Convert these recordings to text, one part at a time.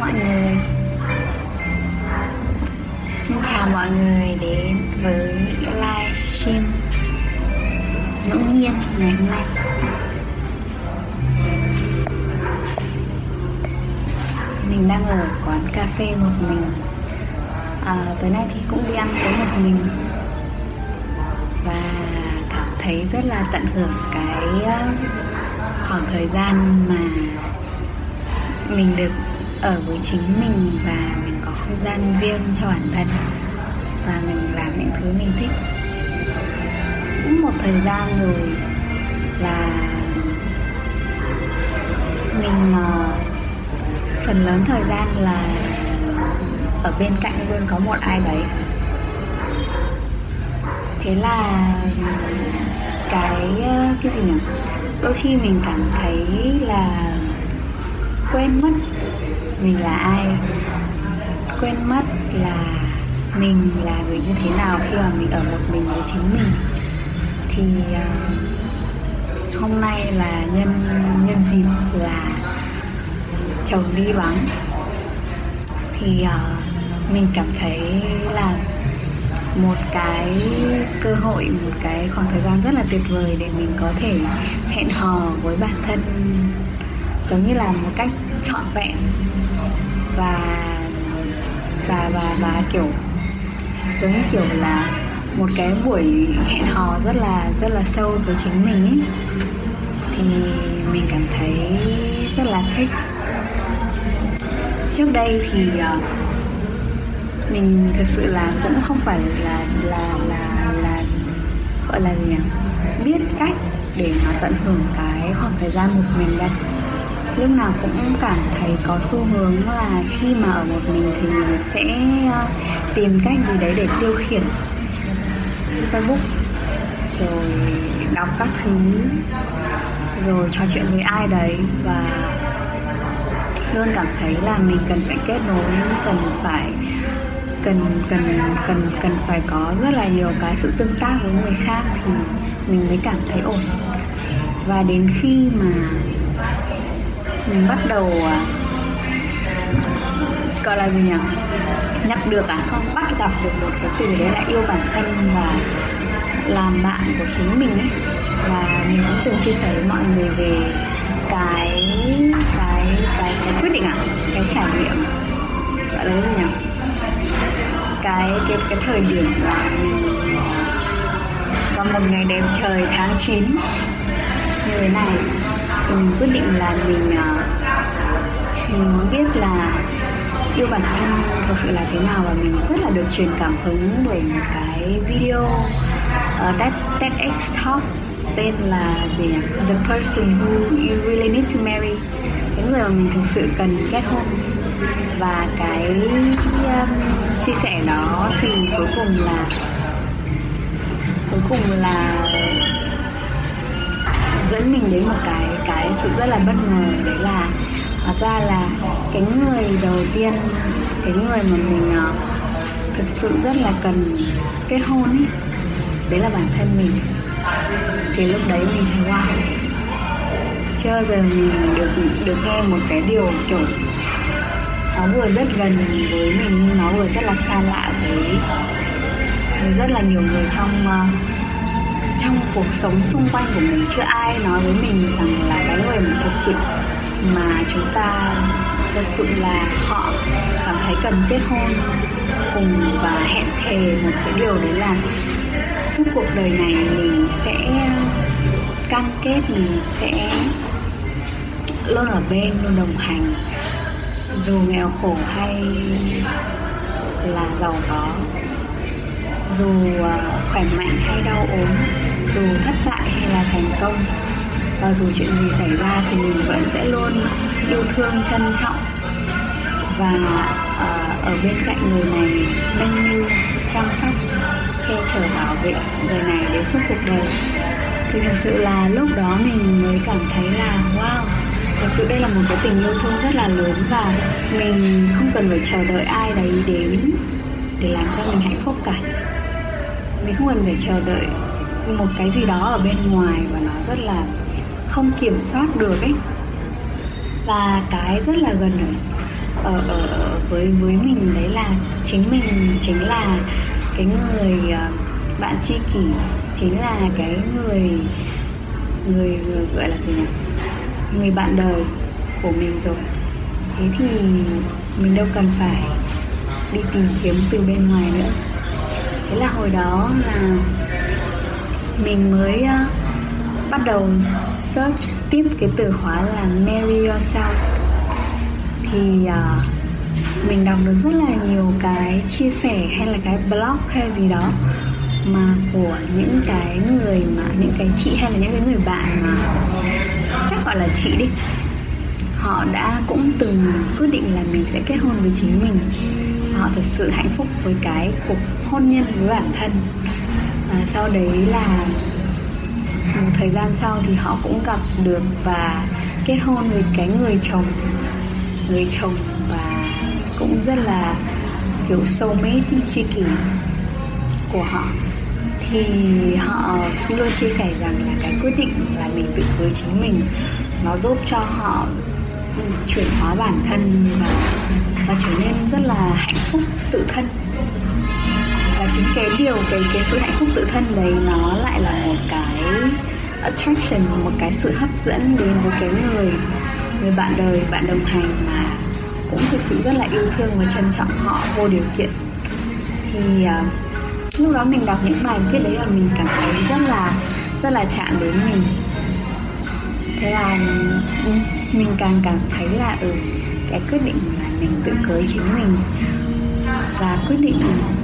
mọi người. Xin chào mọi người đến với livestream ngẫu nhiên ngày hôm nay. Mình đang ở quán cà phê một mình. Tối nay thì cũng đi ăn tối một mình và cảm thấy rất là tận hưởng cái khoảng thời gian mà mình được ở với chính mình và mình có không gian riêng cho bản thân và mình làm những thứ mình thích. Cũng một thời gian rồi là mình phần lớn thời gian là ở bên cạnh luôn có một ai đấy. Thế là cái gì nhỉ? Đôi khi mình cảm thấy là quên mất mình là ai, quên mất là mình là người như thế nào khi mà mình ở một mình với chính mình. Thì hôm nay là nhân dịp là chồng đi vắng thì mình cảm thấy là một cái cơ hội, một cái khoảng thời gian rất là tuyệt vời để mình có thể hẹn hò với bản thân giống như là một cách trọn vẹn và kiểu giống như kiểu là một cái buổi hẹn hò rất là sâu với chính mình ấy. Thì mình cảm thấy rất là thích. Trước đây thì mình thật sự là cũng không phải là gọi là gì nhỉ, biết cách để mà tận hưởng cái khoảng thời gian một mình đây. Lúc nào cũng cảm thấy có xu hướng là khi mà ở một mình thì mình sẽ tìm cách gì đấy để tiêu khiển, Facebook rồi đọc các thứ rồi trò chuyện với ai đấy, và luôn cảm thấy là mình cần phải kết nối, cần phải có rất là nhiều cái sự tương tác với người khác thì mình mới cảm thấy ổn. Và đến khi mà mình bắt đầu gọi là gì nhỉ, nhặt được bắt gặp được một cái từ đấy là yêu bản thân và làm bạn của chính mình ấy. Và mình cũng từng chia sẻ với mọi người về cái quyết định cái trải nghiệm gọi là gì nhỉ, cái thời điểm là mình vào một ngày đẹp trời tháng 9 như thế này thì mình quyết định là mình muốn biết là yêu bản thân thật sự là thế nào. Và mình rất là được truyền cảm hứng bởi một cái video TEDx Talk tên là gì nhỉ? The Person Who You Really Need to Marry, cái người mà mình thực sự cần kết hôn. Và cái chia sẻ đó thì cuối cùng là dẫn mình đến một cái sự rất là bất ngờ. Đấy là hóa ra là cái người đầu tiên, cái người mà mình thực sự rất là cần kết hôn ấy, đấy là bản thân mình. Thì lúc đấy mình thấy wow, chưa giờ mình được nghe một cái điều kiểu nó vừa rất gần với mình nhưng nó vừa rất là xa lạ với rất là nhiều người trong cuộc sống xung quanh của mình. Chưa ai nói với mình rằng là cái người mình thật sự mà chúng ta thật sự là họ cảm thấy cần kết hôn cùng và hẹn thề một cái điều đấy là suốt cuộc đời này mình sẽ cam kết, mình sẽ luôn ở bên, luôn đồng hành, dù nghèo khổ hay là giàu có, dù khỏe mạnh hay đau ốm, dù thất bại hay là thành công, và dù chuyện gì xảy ra thì mình vẫn sẽ luôn yêu thương, trân trọng và ở bên cạnh người này, nâng niu, chăm sóc, che chở, bảo vệ người này đến suốt cuộc đời. Thì thật sự là lúc đó mình mới cảm thấy là wow, thật sự đây là một cái tình yêu thương rất là lớn và mình không cần phải chờ đợi ai đấy đến để làm cho mình hạnh phúc cả. Mình không cần phải chờ đợi một cái gì đó ở bên ngoài và nó rất là không kiểm soát được ấy. Và cái rất là gần với mình đấy là chính mình, chính là cái người bạn tri kỷ, chính là cái người gọi là gì nhỉ, người bạn đời của mình rồi. Thế thì mình đâu cần phải đi tìm kiếm từ bên ngoài nữa. Thế là hồi đó là mình mới bắt đầu search tiếp cái từ khóa là marry yourself. Thì mình đọc được rất là nhiều cái chia sẻ hay là cái blog hay gì đó mà của những cái người mà những cái chị hay là những cái người bạn mà chắc gọi là chị đi, họ đã cũng từng quyết định là mình sẽ kết hôn với chính mình. Họ thật sự hạnh phúc với cái cuộc hôn nhân với bản thân. Và sau đấy là một thời gian sau thì họ cũng gặp được và kết hôn với cái người chồng và cũng rất là kiểu soulmate, tri kỷ của họ. Thì họ cũng luôn chia sẻ rằng là cái quyết định là mình tự cưới chính mình nó giúp cho họ chuyển hóa bản thân và trở nên rất là hạnh phúc tự thân. Và chính cái điều, cái sự hạnh phúc tự thân đấy nó lại là một cái attraction, một cái sự hấp dẫn đến với cái người bạn đời, bạn đồng hành mà cũng thực sự rất là yêu thương và trân trọng họ vô điều kiện. Thì lúc đó mình đọc những bài viết đấy và mình cảm thấy rất là chạm đến mình. Thế là mình càng cảm thấy là cái quyết định là mình tự cưới chính mình và quyết định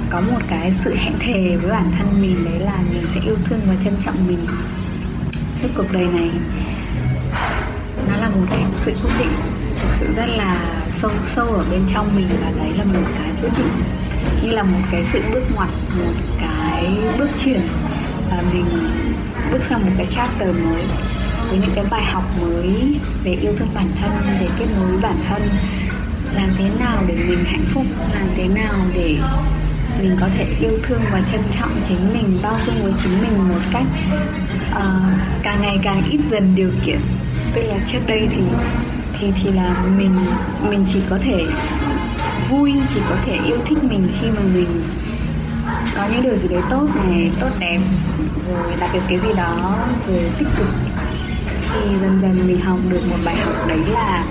có một cái sự hẹn thề với bản thân mình, đấy là mình sẽ yêu thương và trân trọng mình suốt cuộc đời này. Nó là một cái sự quyết định thực sự rất là sâu ở bên trong mình, và đấy là một cái quyết định như là một cái sự bước ngoặt, một cái bước chuyển, và mình bước sang một cái chapter mới với những cái bài học mới về yêu thương bản thân, về kết nối với bản thân, làm thế nào để mình hạnh phúc, làm thế nào để mình có thể yêu thương và trân trọng chính mình, bao dung với chính mình một cách càng ngày càng ít dần điều kiện. Tức là trước đây thì là mình chỉ có thể vui, chỉ có thể yêu thích mình khi mà mình có những điều gì đấy tốt này, tốt đẹp, rồi đạt được cái gì đó, rồi tích cực. Thì dần dần mình học được một bài học, đấy là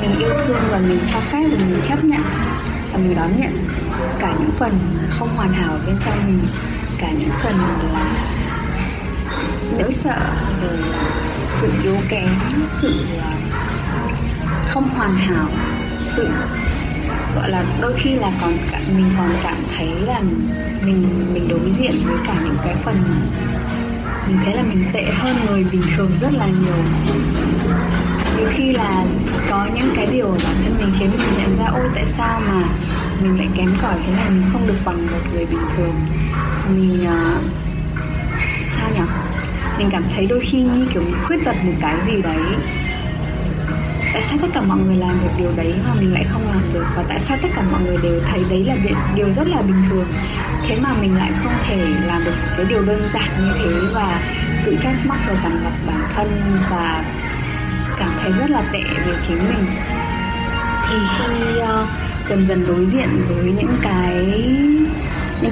mình yêu thương và mình cho phép và mình chấp nhận và mình đón nhận cả những phần không hoàn hảo ở bên trong mình, cả những phần là nỗi sợ, rồi sự yếu kém, sự không hoàn hảo, sự gọi là đôi khi là mình còn cảm thấy là mình đối diện với cả những cái phần mình thấy là mình tệ hơn người bình thường rất là nhiều. Đôi khi là có những cái điều bản thân mình khiến mình nhận ra ôi tại sao mà mình lại kém cỏi thế này, mình không được bằng một người bình thường. Mình sao nhỉ? Mình cảm thấy đôi khi như kiểu mình khuyết tật một cái gì đấy. Tại sao tất cả mọi người làm được điều đấy mà mình lại không làm được? Và tại sao tất cả mọi người đều thấy đấy là điều rất là bình thường, thế mà mình lại không thể làm được cái điều đơn giản như thế, và tự trách móc và dằn vặt bản thân và cảm thấy rất là tệ về chính mình. Thì khi dần dần đối diện với những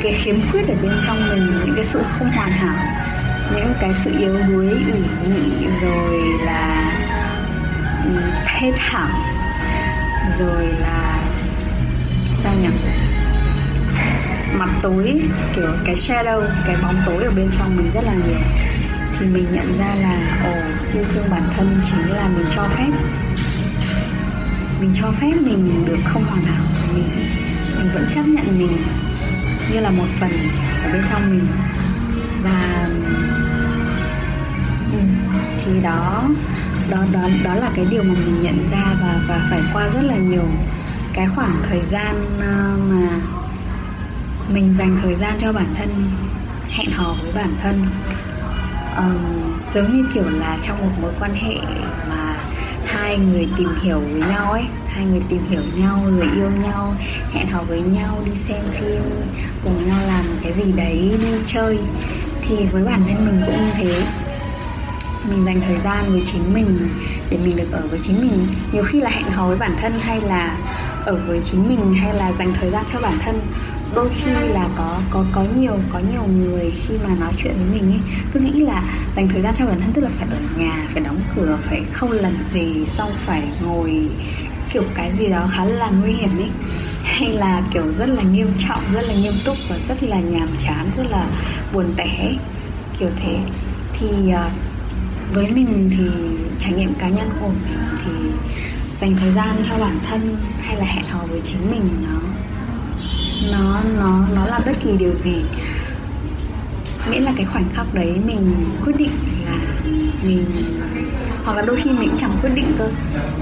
cái khiếm khuyết ở bên trong mình, những cái sự không hoàn hảo, những cái sự yếu đuối, ủy mị, rồi là thê thảm, rồi là sao nhỉ, mặt tối, kiểu cái shadow, cái bóng tối ở bên trong mình rất là nhiều. Thì mình nhận ra là yêu thương bản thân chính là mình cho phép, mình được không hoàn hảo, mình vẫn chấp nhận mình như là một phần ở bên trong mình. Và thì đó là cái điều mà mình nhận ra, và phải qua rất là nhiều cái khoảng thời gian mà mình dành thời gian cho bản thân, hẹn hò với bản thân, giống như kiểu là trong một mối quan hệ mà hai người tìm hiểu với nhau ấy, hai người tìm hiểu nhau rồi yêu nhau, hẹn hò với nhau, đi xem phim cùng nhau, làm cái gì đấy, đi chơi. Thì với bản thân mình cũng như thế. mình dành thời gian với chính mình để mình được ở với chính mình. Nhiều khi là hẹn hò với bản thân hay là ở với chính mình hay là dành thời gian cho bản thân, đôi khi là có nhiều người khi mà nói chuyện với mình ấy cứ nghĩ là dành thời gian cho bản thân tức là phải ở nhà, phải đóng cửa, phải không làm gì, xong phải ngồi kiểu cái gì đó khá là nguy hiểm ấy, hay là kiểu rất là nghiêm trọng, rất là nghiêm túc và rất là nhàm chán, rất là buồn tẻ kiểu thế. Thì với mình thì trải nghiệm cá nhân của mình thì dành thời gian cho bản thân hay là hẹn hò với chính mình nó là bất kỳ điều gì, miễn là cái khoảnh khắc đấy mình quyết định là mình, hoặc là đôi khi mình chẳng quyết định cơ,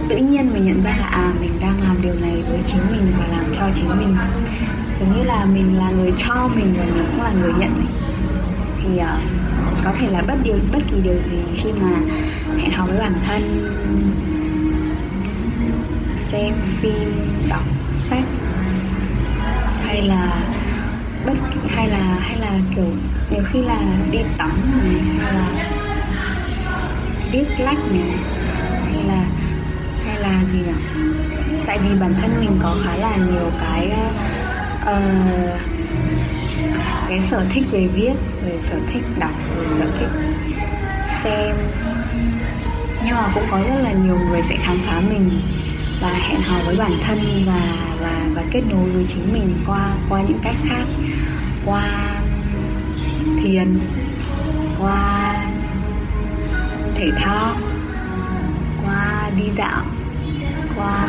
tự nhiên mình nhận ra là mình đang làm điều này với chính mình và làm cho chính mình, giống như là mình là người cho mình và mình cũng là người nhận ấy. Thì có thể là bất kỳ điều gì khi mà hẹn hò với bản thân, xem phim, đọc sách hay là kiểu nhiều khi là đi tắm này, hay là viết lách này, hay là gì nhỉ? Tại vì bản thân mình có khá là nhiều cái sở thích về viết, rồi sở thích đọc, rồi sở thích xem. Nhưng mà cũng có rất là nhiều người sẽ khám phá mình và hẹn hò với bản thân và kết nối với chính mình qua những cách khác, qua thiền, qua thể thao, qua đi dạo, qua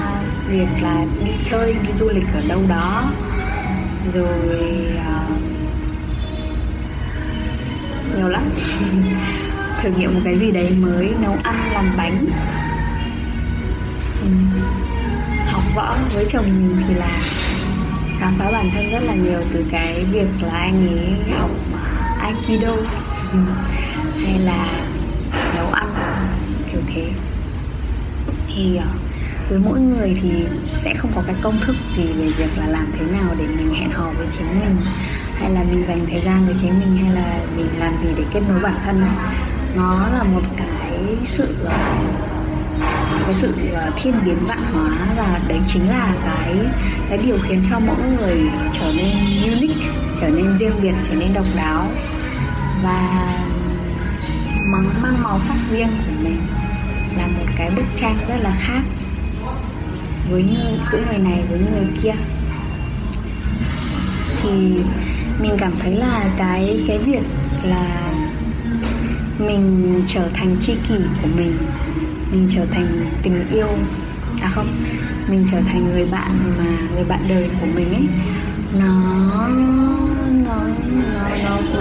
việc là đi chơi, đi du lịch ở đâu đó, rồi nhiều lắm thử nghiệm một cái gì đấy mới, nấu ăn, làm bánh, học võ. Với chồng mình thì là khám phá bản thân rất là nhiều từ cái việc là anh ấy học Aikido hay là nấu ăn kiểu thế. Thì với mỗi người thì sẽ không có cái công thức gì về việc là làm thế nào để mình hẹn hò với chính mình, hay là mình dành thời gian với chính mình, hay là mình làm gì để kết nối bản thân. Nó là một cái sự thiên biến vạn hóa, và đấy chính là cái điều khiến cho mỗi người trở nên unique, trở nên riêng biệt, trở nên độc đáo và mang màu sắc riêng của mình, là một cái bức tranh rất là khác với người này với người kia. Thì mình cảm thấy là cái việc là mình trở thành tri kỷ của mình trở thành tình yêu, mình trở thành người bạn mà người bạn đời của mình ấy, nó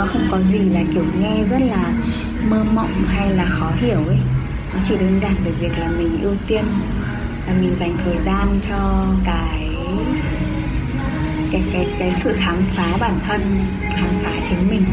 không có gì là kiểu nghe rất là mơ mộng hay là khó hiểu ấy. Nó chỉ đơn giản về việc là mình ưu tiên, là mình dành thời gian cho cái sự khám phá bản thân, khám phá chính mình.